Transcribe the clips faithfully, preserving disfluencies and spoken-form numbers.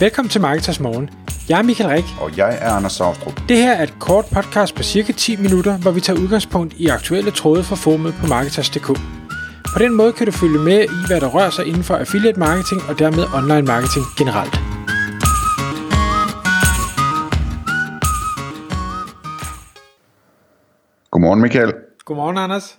Velkommen til Marketers Morgen. Jeg er Mikael Rik. Og jeg er Anders Saustrup. Det her er et kort podcast på cirka ti minutter, hvor vi tager udgangspunkt i aktuelle tråde fra forummet på Marketers punktum d k. På den måde kan du følge med i, hvad der rører sig inden for affiliate marketing og dermed online marketing generelt. Godmorgen Mikael. Godmorgen Anders.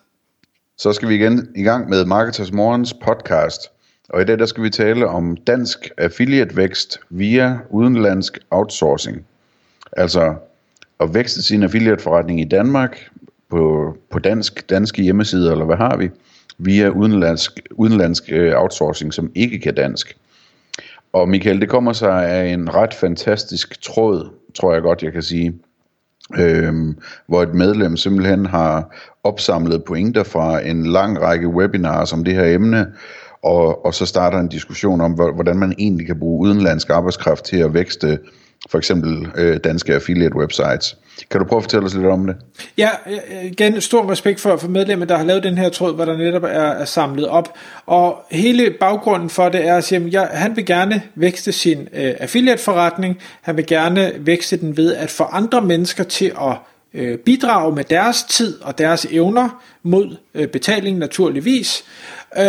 Så skal vi igen i gang med Marketers Morgens podcast. Og i dag der skal vi tale om dansk affiliatevækst via udenlandsk outsourcing. Altså at vækste sin affiliateforretning i Danmark på, på dansk, danske hjemmesider, eller hvad har vi, via udenlandsk, udenlandsk outsourcing, som ikke kan dansk. Og Mikael, det kommer sig af en ret fantastisk tråd, tror jeg godt, jeg kan sige. Øhm, hvor et medlem simpelthen har opsamlet pointer fra en lang række webinarer om det her emne, og, og så starter en diskussion om, hvordan man egentlig kan bruge udenlandsk arbejdskraft til at vækste for eksempel øh, danske affiliate-websites. Kan du prøve at fortælle os lidt om det? Ja, igen, stor respekt for, for medlemmer, der har lavet den her tråd, hvor der netop er, er samlet op. Og hele baggrunden for det er at sige, at jeg, han vil gerne vækste sin øh, affiliate-forretning. Han vil gerne vækste den ved at få andre mennesker til at øh, bidrage med deres tid og deres evner mod øh, betaling naturligvis, øh,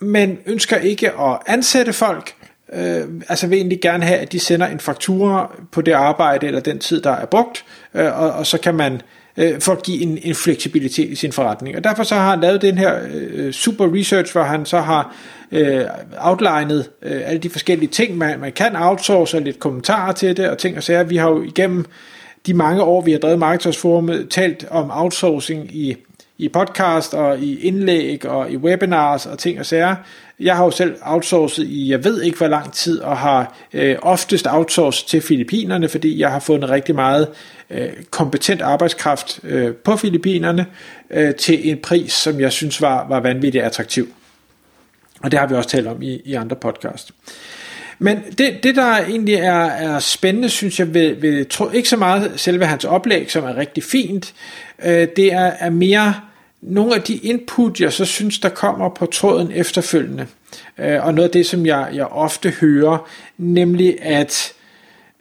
men ønsker ikke at ansætte folk. Øh, altså vil egentlig gerne have, at de sender en faktura på det arbejde eller den tid, der er brugt, øh, og, og så kan man øh, få give en, en fleksibilitet i sin forretning. Og derfor så har han lavet den her øh, super research, hvor han så har øh, outlinet øh, alle de forskellige ting, man, man kan outsource, og lidt kommentarer til det og ting og sager. Vi har jo igennem de mange år, vi har drevet Marketersforumet, talt om outsourcing i i podcast og i indlæg og i webinars og ting og sager. Jeg har jo selv outsourcet i, jeg ved ikke hvor lang tid, og har øh, oftest outsourcet til Filippinerne, fordi jeg har fundet rigtig meget øh, kompetent arbejdskraft øh, på Filippinerne øh, til en pris, som jeg synes var, var vanvittigt attraktiv. Og det har vi også talt om i, i andre podcast. Men det, det der egentlig er, er spændende, synes jeg, ved, ved, tror, ikke så meget selve hans oplæg, som er rigtig fint, øh, det er, er mere nogle af de input, jeg så synes, der kommer på tråden efterfølgende. Øh, og noget af det, som jeg, jeg ofte hører, nemlig at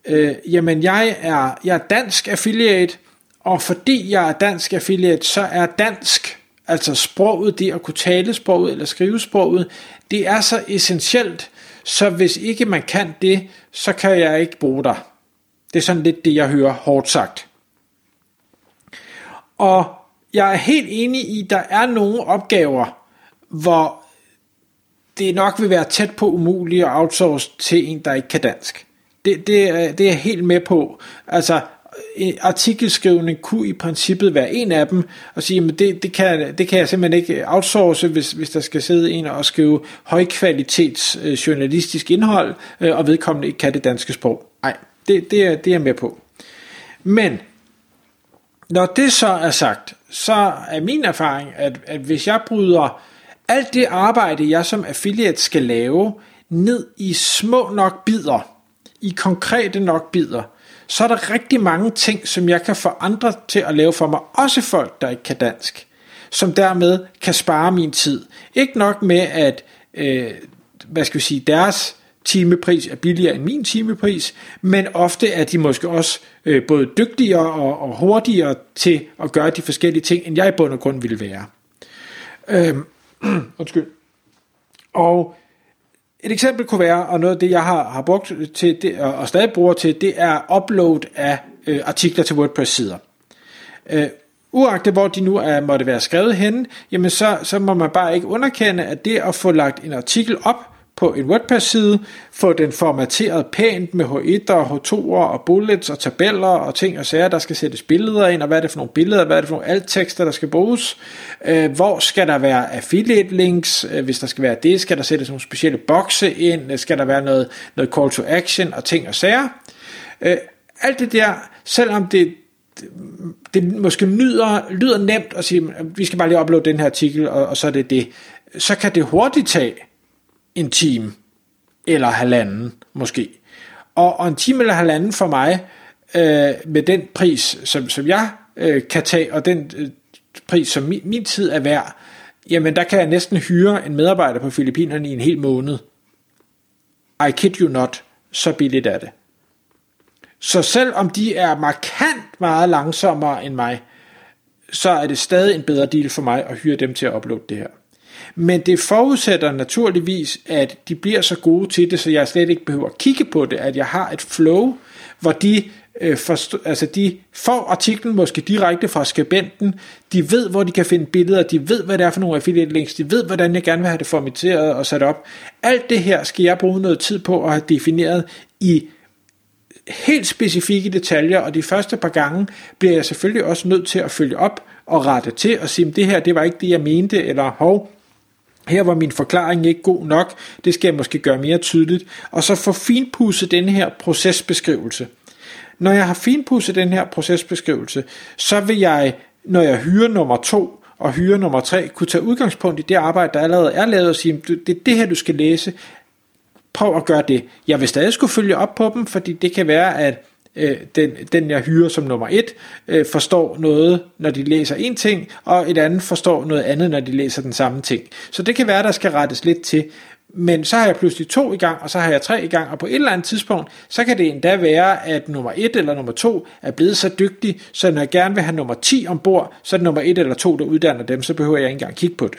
øh, jamen, jeg, er, jeg er dansk affiliate, og fordi jeg er dansk affiliate, så er dansk, altså sproget, det at kunne tale sproget eller skrive sproget, det er så essentielt, så hvis ikke man kan det, så kan jeg ikke bruge dig. Det er sådan lidt det, jeg hører hårdt sagt. Og jeg er helt enig i, at der er nogle opgaver, hvor det nok vil være tæt på umuligt at outsource til en, der ikke kan dansk. Det, det, det er jeg helt med på. Altså, artikelskrivning kunne i princippet være en af dem, og sige, men det, det, kan, det kan jeg simpelthen ikke outsource, hvis, hvis der skal sidde en og skrive højkvalitets øh, journalistisk indhold, øh, og vedkommende ikke kan det danske sprog. Nej, det, det, er, det er jeg med på. Men, når det så er sagt, så er min erfaring, at, at hvis jeg bryder alt det arbejde, jeg som affiliate skal lave, ned i små nok bidder, i konkrete nok bidder, så er der rigtig mange ting, som jeg kan få andre til at lave for mig, også folk, der ikke kan dansk, som dermed kan spare min tid. Ikke nok med, at øh, hvad skal vi sige, deres timepris er billigere end min timepris, men ofte er de måske også øh, både dygtigere og, og hurtigere til at gøre de forskellige ting, end jeg i bund og grund ville være. Øhm, undskyld. Og et eksempel kunne være, og noget af det, jeg har, har brugt til, det, og stadig bruger til, det er upload af øh, artikler til WordPress-sider. Øh, uagtet hvor de nu er, måtte være skrevet henne, jamen så, så må man bare ikke underkende, at det at få lagt en artikel op på en WordPress-side, få den formateret pænt med H et og H to og bullets og tabeller og ting og sager, der skal sættes billeder ind, og hvad er det for nogle billeder, hvad er det for nogle alttekster, der skal bruges, øh, hvor skal der være affiliate-links, øh, hvis der skal være det, skal der sættes nogle specielle bokse ind, øh, skal der være noget, noget call to action og ting og sager. Øh, alt det der, selvom det det måske lyder, lyder nemt at sige, vi skal bare lige uploade den her artikel, og, og så er det det, så kan det hurtigt tage en time, eller halvanden måske. Og, og en time eller halvanden for mig, øh, med den pris, som, som jeg øh, kan tage, og den øh, pris, som mi, min tid er værd, jamen der kan jeg næsten hyre en medarbejder på Filippinerne i en hel måned. I kid you not. så billigt er det. Så selvom de er markant meget langsommere end mig, så er det stadig en bedre deal for mig at hyre dem til at uploade det her. Men det forudsætter naturligvis, at de bliver så gode til det, så jeg slet ikke behøver at kigge på det, at jeg har et flow, hvor de, øh, forstå, altså de får artiklen måske direkte fra skribenten, de ved, hvor de kan finde billeder, de ved, hvad det er for nogle affiliate links, de ved, hvordan jeg gerne vil have det formateret og sat op. Alt det her skal jeg bruge noget tid på at have defineret i helt specifikke detaljer, og de første par gange bliver jeg selvfølgelig også nødt til at følge op og rette til og sige, det her, det var ikke det, jeg mente, eller hov, her var min forklaring ikke god nok, det skal jeg måske gøre mere tydeligt, og så få finpudset den her procesbeskrivelse. Når jeg har finpudset den her procesbeskrivelse, så vil jeg, når jeg hyrer nummer to og hyrer nummer tre, kunne tage udgangspunkt i det arbejde, der allerede er lavet, og sige, det er det her, du skal læse, prøv at gøre det. Jeg vil stadig skulle følge op på dem, fordi det kan være, at øh, den, den jeg hyrer som nummer et, øh, forstår noget, når de læser en ting, og et andet forstår noget andet, når de læser den samme ting. Så det kan være, der skal rettes lidt til. Men så har jeg pludselig to i gang, og så har jeg tre i gang, og på et eller andet tidspunkt, så kan det endda være, at nummer et eller nummer to er blevet så dygtig, så når jeg gerne vil have nummer ti ombord, så er det nummer et eller to, der uddanner dem, så behøver jeg ikke engang kigge på det.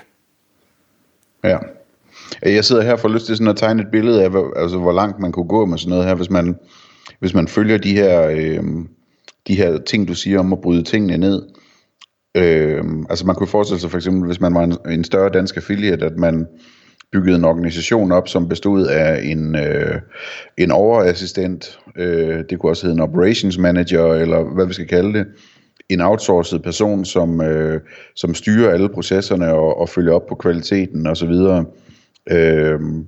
Ja. Jeg sidder her for lyst til sådan at tegne et billede af, altså hvor langt man kunne gå med sådan noget her, hvis man, hvis man følger de her, øh, de her ting, du siger om at bryde tingene ned. Øh, altså man kunne forestille sig for eksempel, hvis man var en, en større dansk affiliate, at man byggede en organisation op, som bestod af en, øh, en overassistent, øh, det kunne også hedde en operations manager, eller hvad vi skal kalde det, en outsourcet person, som, øh, som styrer alle processerne og, og følger op på kvaliteten osv., Øhm,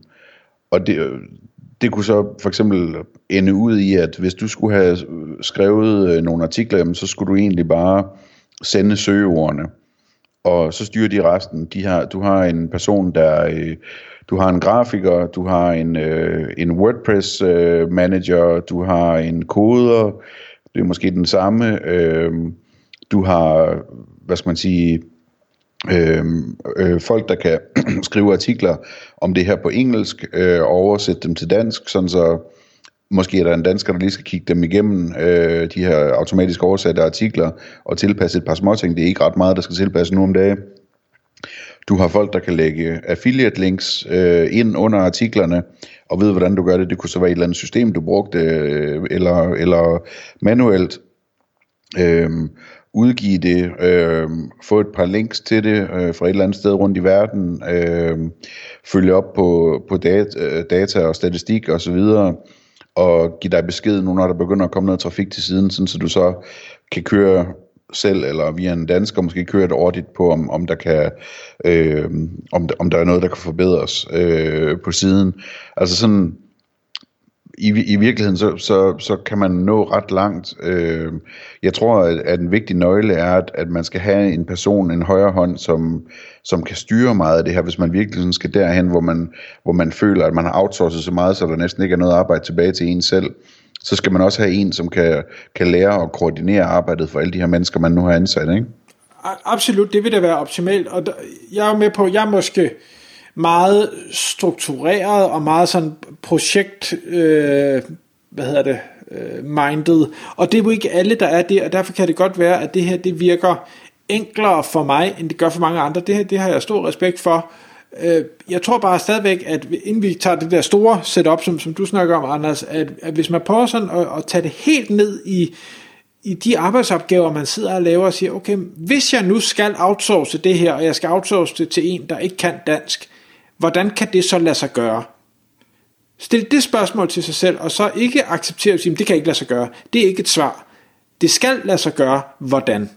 og det, det kunne så for eksempel ende ud i, at hvis du skulle have skrevet nogle artikler, så skulle du egentlig bare sende søgeordene, og så styrer de resten. De har, du har en person, der, du har en grafiker, du har en, en WordPress manager, du har en koder, det er måske den samme, du har, hvad skal man sige... Øhm, øh, folk der kan skrive artikler om det her på engelsk øh, og oversætte dem til dansk, sådan så måske er der en dansker, der lige skal kigge dem igennem, øh, de her automatisk oversatte artikler og tilpasse et par småting. Det er ikke ret meget, der skal tilpasse nu om dagen. Du har folk, der kan lægge affiliate links øh, ind under artiklerne og ved, hvordan du gør det. Det kunne så være et eller andet system, du brugte øh, eller, eller manuelt øh, udgive det, øh, få et par links til det øh, fra et eller andet sted rundt i verden, øh, følge op på, på data, data og statistik og så videre, og give dig besked nu, når der begynder at komme noget trafik til siden, sådan så du så kan køre selv eller via en dansker måske køre et audit på, om, om, der, kan, øh, om, om der er noget, der kan forbedres øh, på siden. Altså sådan... I, i virkeligheden, så, så, så kan man nå ret langt. Øh, jeg tror, at, at en vigtig nøgle er, at, at man skal have en person, en højre hånd, som, som kan styre meget af det her, hvis man virkelig sådan skal derhen, hvor man, hvor man føler, at man har outsourcet så meget, så der næsten ikke er noget arbejde tilbage til en selv. Så skal man også have en, som kan, kan lære og koordinere arbejdet for alle de her mennesker, man nu har ansat, ikke? Absolut, det vil da være optimalt. Og der, jeg er med på, jeg måske... meget struktureret og meget sådan projekt øh, hvad hedder det øh, minded, og det er jo ikke alle, der er det, og derfor kan det godt være, at det her det virker enklere for mig, end det gør for mange andre. Det her det har jeg stor respekt for. Øh, jeg tror bare stadigvæk, at inden vi tager det der store setup, som, som du snakker om, Anders, at, at hvis man prøver sådan at, at tage det helt ned i i de arbejdsopgaver, man sidder og laver og siger, okay, hvis jeg nu skal outsource det her, og jeg skal outsource det til en, der ikke kan dansk, hvordan kan det så lade sig gøre? Stil det spørgsmål til sig selv, og så ikke acceptere at sige, det kan ikke lade sig gøre. Det er ikke et svar. Det skal lade sig gøre. Hvordan?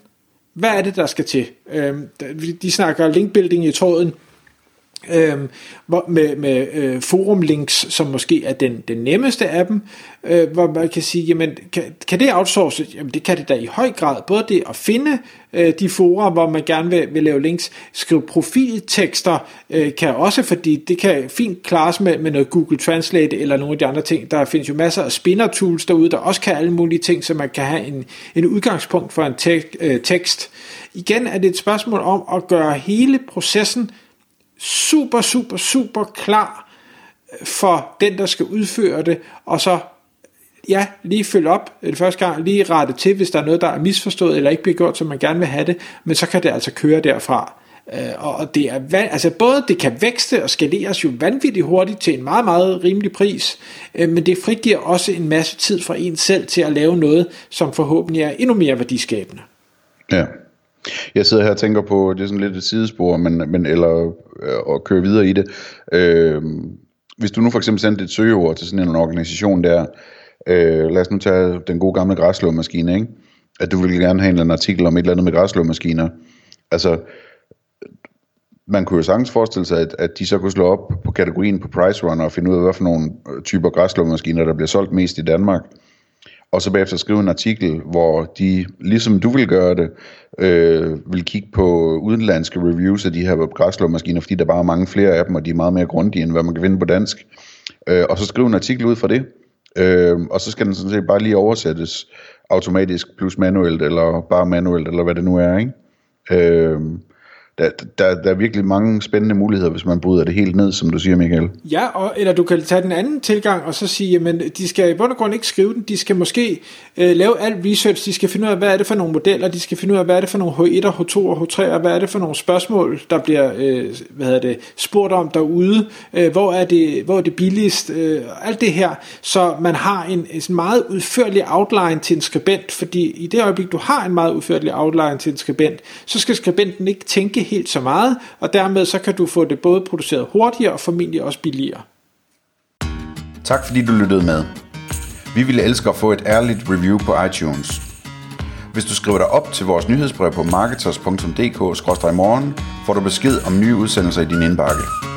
Hvad er det, der skal til? Øhm, de snakker linkbuilding i tråden, øhm, med, med øh, forumlinks, som måske er den, den nemmeste af dem, øh, hvor man kan sige, jamen, kan, kan det outsource? Jamen, det kan det da i høj grad. Både det at finde øh, de fora, hvor man gerne vil, vil lave links, skrive profiltekster, øh, kan også, fordi det kan fint klares med, med noget Google Translate eller nogle af de andre ting. Der findes jo masser af spinner tools derude, der også kan alle mulige ting, så man kan have en, en udgangspunkt for en tek, øh, tekst. Igen er det et spørgsmål om at gøre hele processen super, super, super klar, for den, der skal udføre det, og så ja, lige følge op den første gang, lige rette til, hvis der er noget, der er misforstået, eller ikke bliver gjort, som man gerne vil have det, men så kan det altså køre derfra. Og det er, altså både det kan vækste og skaleres jo vanvittigt hurtigt til en meget, meget rimelig pris, men det frigiver også en masse tid fra en selv til at lave noget, som forhåbentlig er endnu mere værdiskabende. Ja. Jeg sidder her og tænker på, det er sådan lidt et sidespor, men, men, eller øh, at køre videre i det. Øh, hvis du nu for eksempel sendte et søgeord til sådan en organisation der, øh, lad os nu tage den gode gamle græsslåmaskine, ikke? At du ville gerne have en eller anden artikel om et eller andet med græsslåmaskiner. Altså, man kunne jo sagtens forestille sig, at, at de så kunne slå op på kategorien på PriceRunner og finde ud af, hvad for nogle typer græsslåmaskiner, der bliver solgt mest i Danmark. Og så bagefter skrive en artikel, hvor de, ligesom du vil gøre det, øh, vil kigge på udenlandske reviews af de her græsslåmaskiner, fordi der bare er mange flere af dem, og de er meget mere grundige, end hvad man kan finde på dansk. Øh, og så skrive en artikel ud fra det, øh, og så skal den sådan set bare lige oversættes automatisk, plus manuelt, eller bare manuelt, eller hvad det nu er, ikke? Øh, Der, der, der er virkelig mange spændende muligheder, hvis man bryder det helt ned, som du siger, Mikael. Ja, og, eller du kan tage den anden tilgang og så sige, men de skal i bund og grund ikke skrive den, de skal måske øh, lave alt research, de skal finde ud af, hvad er det for nogle modeller, de skal finde ud af, hvad er det for nogle H et og H to og H tre, og hvad er det for nogle spørgsmål, der bliver øh, hvad hedder det, spurgt om derude, øh, hvor, er det, hvor er det billigst, øh, alt det her, så man har en, en meget udførlig outline til en skribent, fordi i det øjeblik, du har en meget udførlig outline til en skribent, så skal skribenten ikke tænke helt så meget, og dermed så kan du få det både produceret hurtigere og formentlig også billigere. Tak fordi du lyttede med. Vi ville elske at få et ærligt review på iTunes. Hvis du skriver dig op til vores nyhedsbrev på marketers punktum d k skråstreg morgen, får du besked om nye udsendelser i din indbakke.